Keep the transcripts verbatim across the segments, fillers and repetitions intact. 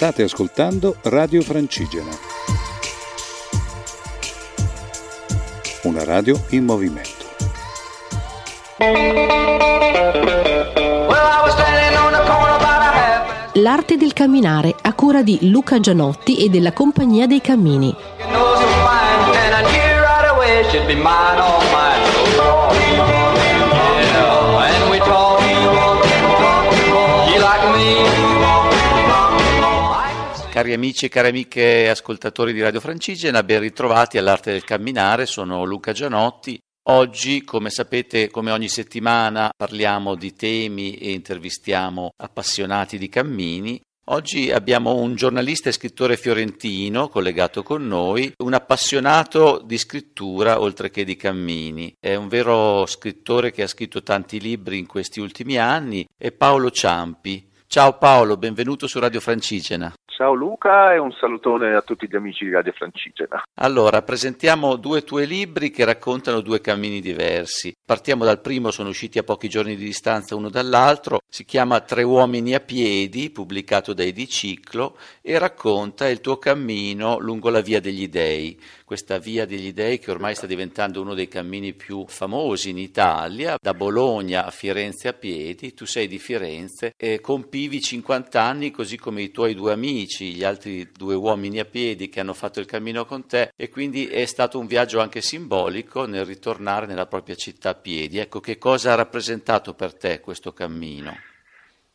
State ascoltando Radio Francigena, una radio in movimento. L'arte del camminare a cura di Luca Gianotti e della Compagnia dei Cammini. Cari amici e cari amiche ascoltatori di Radio Francigena, ben ritrovati all'Arte del Camminare, sono Luca Gianotti. Oggi, come sapete, come ogni settimana parliamo di temi e intervistiamo appassionati di cammini. Oggi abbiamo un giornalista e scrittore fiorentino collegato con noi, un appassionato di scrittura oltre che di cammini. È un vero scrittore che ha scritto tanti libri in questi ultimi anni, è Paolo Ciampi. Ciao Paolo, benvenuto su Radio Francigena. Ciao Luca e un salutone a tutti gli amici di Radio Francigena. Allora, presentiamo due tuoi libri che raccontano due cammini diversi. Partiamo dal primo, sono usciti a pochi giorni di distanza uno dall'altro, si chiama Tre uomini a piedi, pubblicato da Ediciclo, e racconta il tuo cammino lungo la via degli Dei. Questa via degli Dei che ormai sta diventando uno dei cammini più famosi in Italia, da Bologna a Firenze a piedi. Tu sei di Firenze e compivi cinquanta anni così come i tuoi due amici, gli altri due uomini a piedi che hanno fatto il cammino con te, e quindi è stato un viaggio anche simbolico nel ritornare nella propria città a piedi. Ecco, che cosa ha rappresentato per te questo cammino?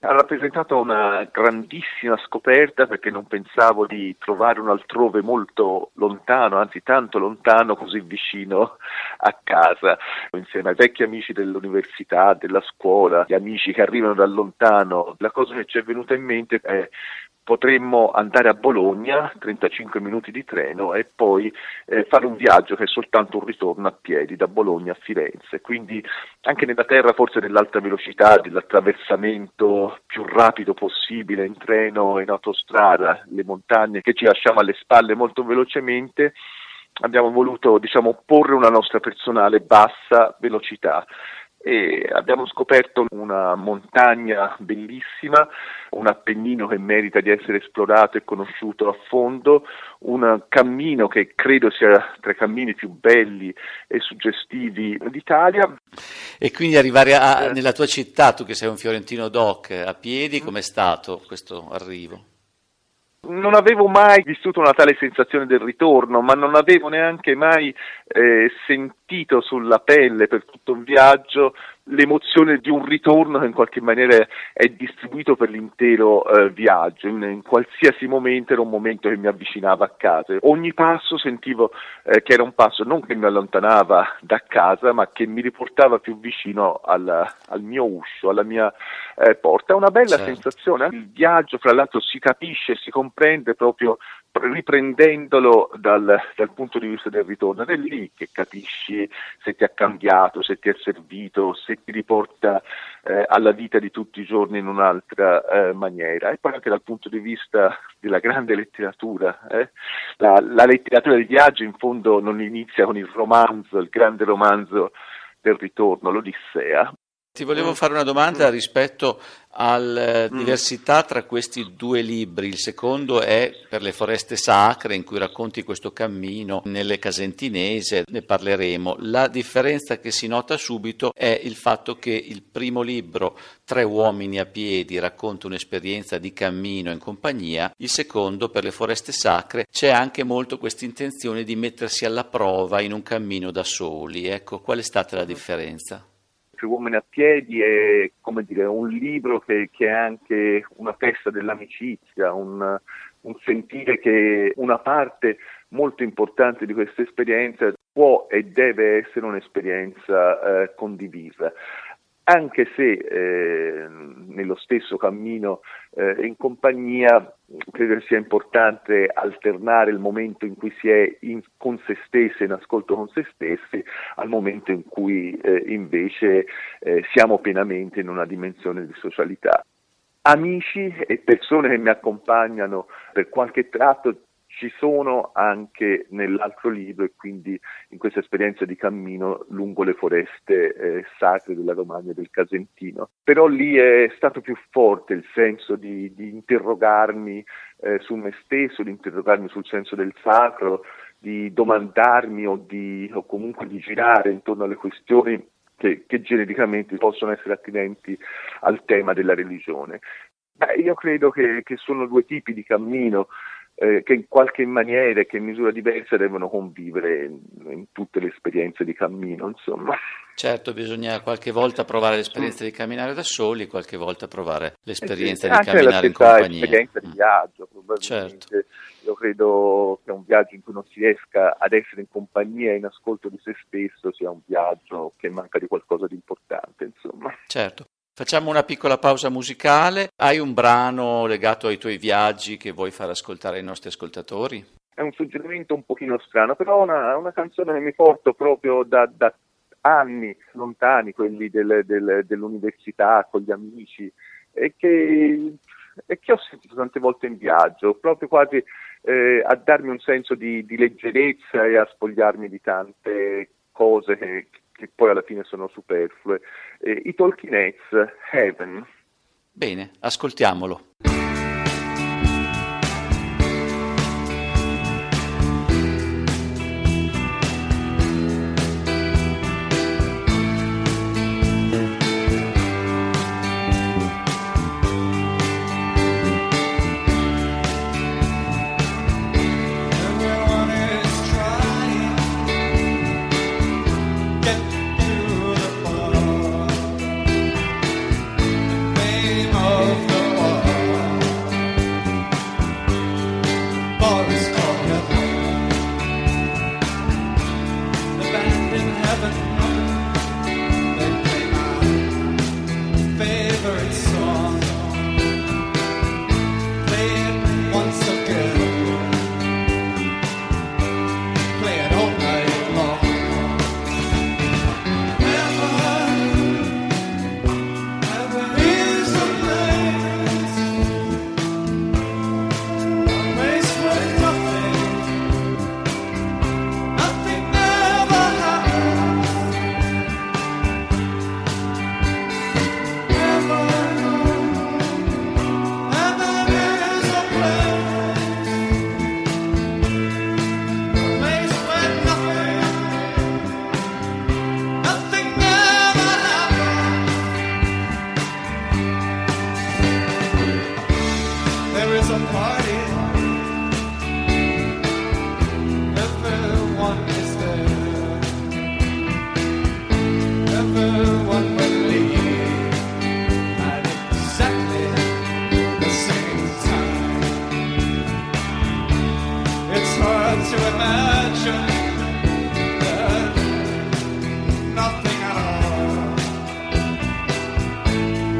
Ha rappresentato una grandissima scoperta, perché non pensavo di trovare un altrove molto lontano, anzi tanto lontano, così vicino a casa. Insieme ai vecchi amici dell'università, della scuola, gli amici che arrivano da lontano, la cosa che ci è venuta in mente è: potremmo andare a Bologna, trentacinque minuti di treno, e poi eh, fare un viaggio che è soltanto un ritorno a piedi da Bologna a Firenze. Quindi anche nella terra forse dell'alta velocità, dell'attraversamento più rapido possibile in treno e in autostrada, le montagne che ci lasciamo alle spalle molto velocemente, abbiamo voluto, diciamo, porre una nostra personale bassa velocità. E abbiamo scoperto una montagna bellissima, un Appennino che merita di essere esplorato e conosciuto a fondo, un cammino che credo sia tra i cammini più belli e suggestivi d'Italia. E quindi arrivare a, nella tua città, tu che sei un fiorentino doc, a piedi, com'è stato questo arrivo? Non avevo mai vissuto una tale sensazione del ritorno, ma non avevo neanche mai eh, sentito sulla pelle per tutto un viaggio l'emozione di un ritorno che in qualche maniera è distribuito per l'intero eh, viaggio. In, in qualsiasi momento era un momento che mi avvicinava a casa. Ogni passo sentivo eh, che era un passo non che mi allontanava da casa, ma che mi riportava più vicino al, al mio uscio, alla mia eh, porta. È una bella certo. sensazione. Il viaggio, fra l'altro, si capisce, si comprende proprio riprendendolo dal, dal punto di vista del ritorno. È lì che capisci se ti ha cambiato, se ti è servito, se ti riporta eh, alla vita di tutti i giorni in un'altra eh, maniera. E poi anche dal punto di vista della grande letteratura, eh? la, la letteratura del viaggio in fondo non inizia con il romanzo, il grande romanzo del ritorno, l'Odissea. Ti volevo fare una domanda rispetto alla diversità tra questi due libri. Il secondo è Per le foreste sacre, in cui racconti questo cammino nelle Casentinese, ne parleremo. La differenza che si nota subito è il fatto che il primo libro, Tre uomini a piedi, racconta un'esperienza di cammino in compagnia. Il secondo, Per le foreste sacre, c'è anche molto questa intenzione di mettersi alla prova in un cammino da soli. Ecco, qual è stata la differenza? Uomini a piedi è, come dire, un libro che, che è anche una festa dell'amicizia, un, un sentire che una parte molto importante di questa esperienza può e deve essere un'esperienza eh, condivisa. Anche se eh, nello stesso cammino eh, in compagnia, credo sia importante alternare il momento in cui si è in, con se stessi, in ascolto con se stessi, al momento in cui eh, invece eh, siamo pienamente in una dimensione di socialità. Amici e persone che mi accompagnano per qualche tratto ci sono anche nell'altro libro e quindi in questa esperienza di cammino lungo le foreste eh, sacre della Romagna e del Casentino. Però lì è stato più forte il senso di, di interrogarmi eh, su me stesso, di interrogarmi sul senso del sacro, di domandarmi o, di, o comunque di girare intorno alle questioni che, che genericamente possono essere attinenti al tema della religione. Beh, io credo che, che sono due tipi di cammino eh, che in qualche maniera e che in misura diversa devono convivere in, in tutte le esperienze di cammino, insomma. Certo, bisogna qualche volta provare l'esperienza di camminare da soli, qualche volta provare l'esperienza eh sì, di camminare in compagnia. Anche l'esperienza di viaggio, probabilmente. Certo. Io credo che un viaggio in cui non si riesca ad essere in compagnia, in ascolto di se stesso, sia un viaggio che manca di qualcosa di importante, insomma. Certo. Facciamo una piccola pausa musicale. Hai un brano legato ai tuoi viaggi che vuoi far ascoltare ai nostri ascoltatori? È un suggerimento un pochino strano, però è una, una canzone che mi porto proprio da, da anni lontani, quelli del, del, dell'università, con gli amici, e che, e che ho sentito tante volte in viaggio, proprio quasi eh, a darmi un senso di, di leggerezza e a spogliarmi di tante cose che che poi alla fine sono superflue, eh, i Talking Heads, Heaven. Bene, ascoltiamolo.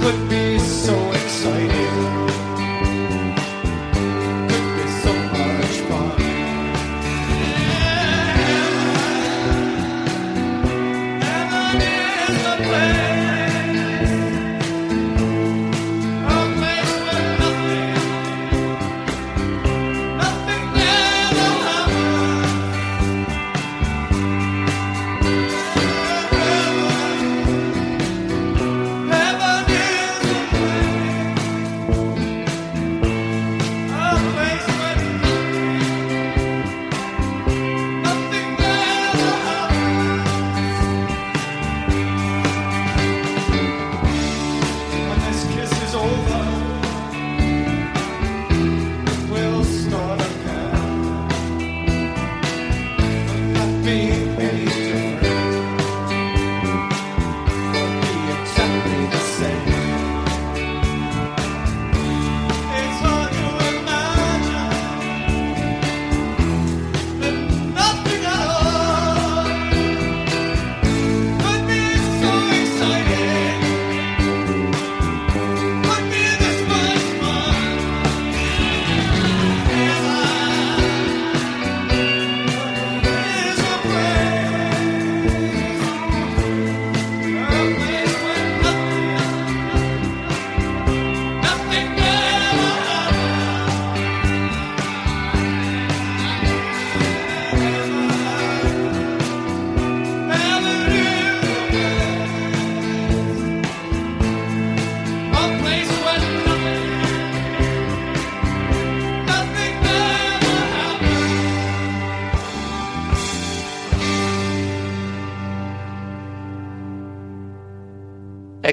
Could be so exciting.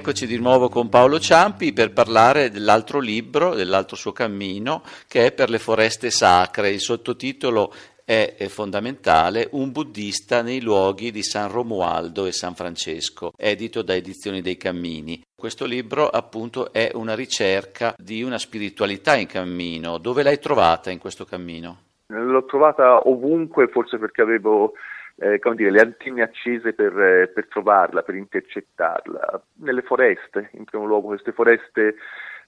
Eccoci di nuovo con Paolo Ciampi per parlare dell'altro libro, dell'altro suo cammino, che è Per le foreste sacre. Il sottotitolo è, è fondamentale, Un buddista nei luoghi di San Romualdo e San Francesco, edito da Edizioni dei Cammini. Questo libro appunto è una ricerca di una spiritualità in cammino. Dove l'hai trovata in questo cammino? L'ho trovata ovunque, forse perché avevo... Eh, come dire, le antenne accese per, eh, per trovarla, per intercettarla, nelle foreste, in primo luogo queste foreste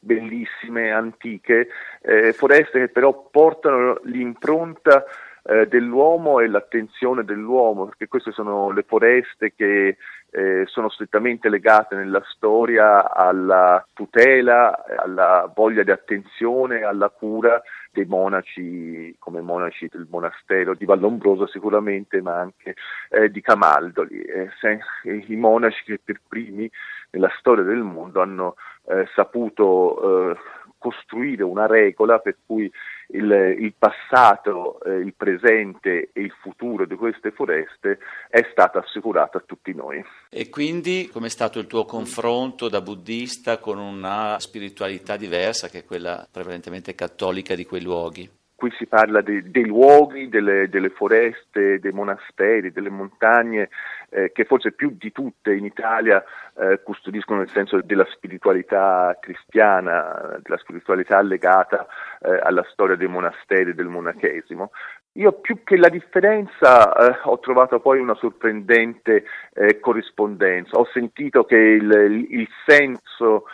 bellissime, antiche, eh, foreste che però portano l'impronta eh, dell'uomo e l'attenzione dell'uomo, perché queste sono le foreste che eh, sono strettamente legate nella storia alla tutela, alla voglia di attenzione, alla cura dei monaci, come monaci del monastero di Vallombrosa sicuramente, ma anche eh, di Camaldoli, eh, se, i monaci che per primi nella storia del mondo hanno eh, saputo eh, costruire una regola per cui il, il passato, eh, il presente e il futuro di queste foreste è stato assicurato a tutti noi. E quindi com'è stato il tuo confronto da buddista con una spiritualità diversa che è quella prevalentemente cattolica di quei luoghi? Qui si parla de, dei luoghi, delle, delle foreste, dei monasteri, delle montagne eh, che forse più di tutte in Italia eh, custodiscono il senso della spiritualità cristiana, della spiritualità legata eh, alla storia dei monasteri e del monachesimo. Io più che la differenza eh, ho trovato poi una sorprendente eh, corrispondenza. Ho sentito che il, il senso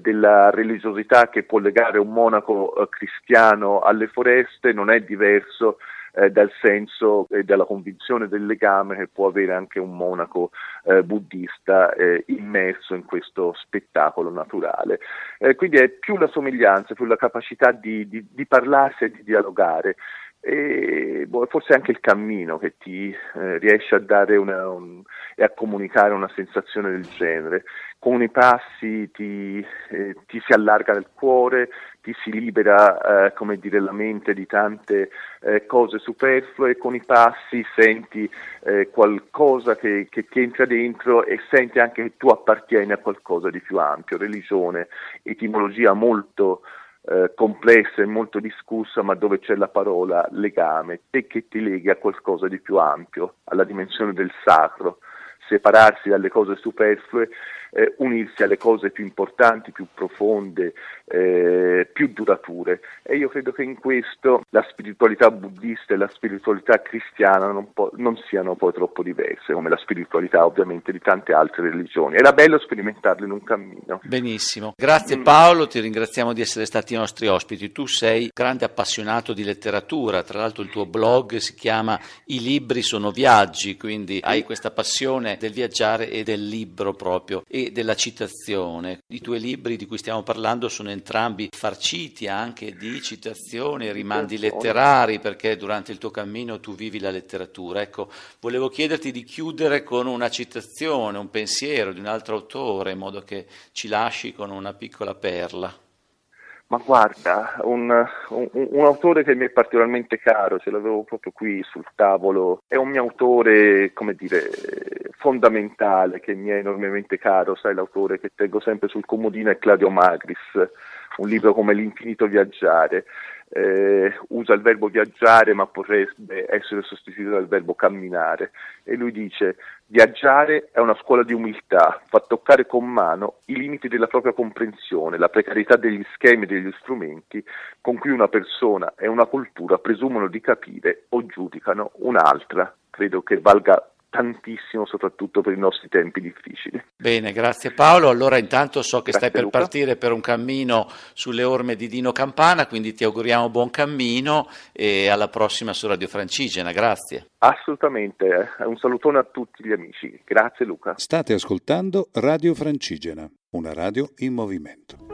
della religiosità che può legare un monaco cristiano alle foreste non è diverso eh, dal senso e dalla convinzione del legame che può avere anche un monaco eh, buddista eh, immerso in questo spettacolo naturale. Eh, quindi è più la somiglianza, più la capacità di, di, di parlarsi e di dialogare. E boh, forse anche il cammino che ti eh, riesce a dare una, un, e a comunicare una sensazione del genere. Con i passi ti, eh, ti si allarga il cuore, ti si libera eh, come dire la mente di tante eh, cose superflue, e con i passi senti eh, qualcosa che, che ti entra dentro e senti anche che tu appartieni a qualcosa di più ampio. Religione, etimologia molto Eh, complessa e molto discussa, ma dove c'è la parola legame, te che ti leghi a qualcosa di più ampio, alla dimensione del sacro, separarsi dalle cose superflue, eh, unirsi alle cose più importanti, più profonde, eh, più durature. E io credo che in questo la spiritualità buddista e la spiritualità cristiana non, po- non siano poi troppo diverse, come la spiritualità ovviamente di tante altre religioni. Era bello sperimentarlo in un cammino. Benissimo, grazie Paolo, ti ringraziamo di essere stati i nostri ospiti. Tu sei grande appassionato di letteratura, tra l'altro il tuo blog si chiama I libri sono viaggi, quindi hai questa passione del viaggiare e del libro proprio e della citazione. I tuoi libri di cui stiamo parlando sono entrambi farciti anche di citazioni e rimandi letterari, perché durante il tuo cammino tu vivi la letteratura. Ecco, volevo chiederti di chiudere con una citazione, un pensiero di un altro autore, in modo che ci lasci con una piccola perla. Ma guarda, un, un, un autore che mi è particolarmente caro, ce l'avevo proprio qui sul tavolo, è un mio autore, come dire, fondamentale, che mi è enormemente caro, sai, l'autore che tengo sempre sul comodino è Claudio Magris, un libro come L'infinito viaggiare, eh, usa il verbo viaggiare ma potrebbe essere sostituito dal verbo camminare, e lui dice: viaggiare è una scuola di umiltà, fa toccare con mano i limiti della propria comprensione, la precarietà degli schemi e degli strumenti con cui una persona e una cultura presumono di capire o giudicano un'altra. Credo che valga tantissimo, soprattutto per i nostri tempi difficili. Bene, grazie Paolo. Allora intanto so che grazie stai per Luca. Partire per un cammino sulle orme di Dino Campana, quindi ti auguriamo buon cammino e alla prossima su Radio Francigena. Grazie. Assolutamente, un salutone a tutti gli amici. Grazie Luca. State ascoltando Radio Francigena, una radio in movimento.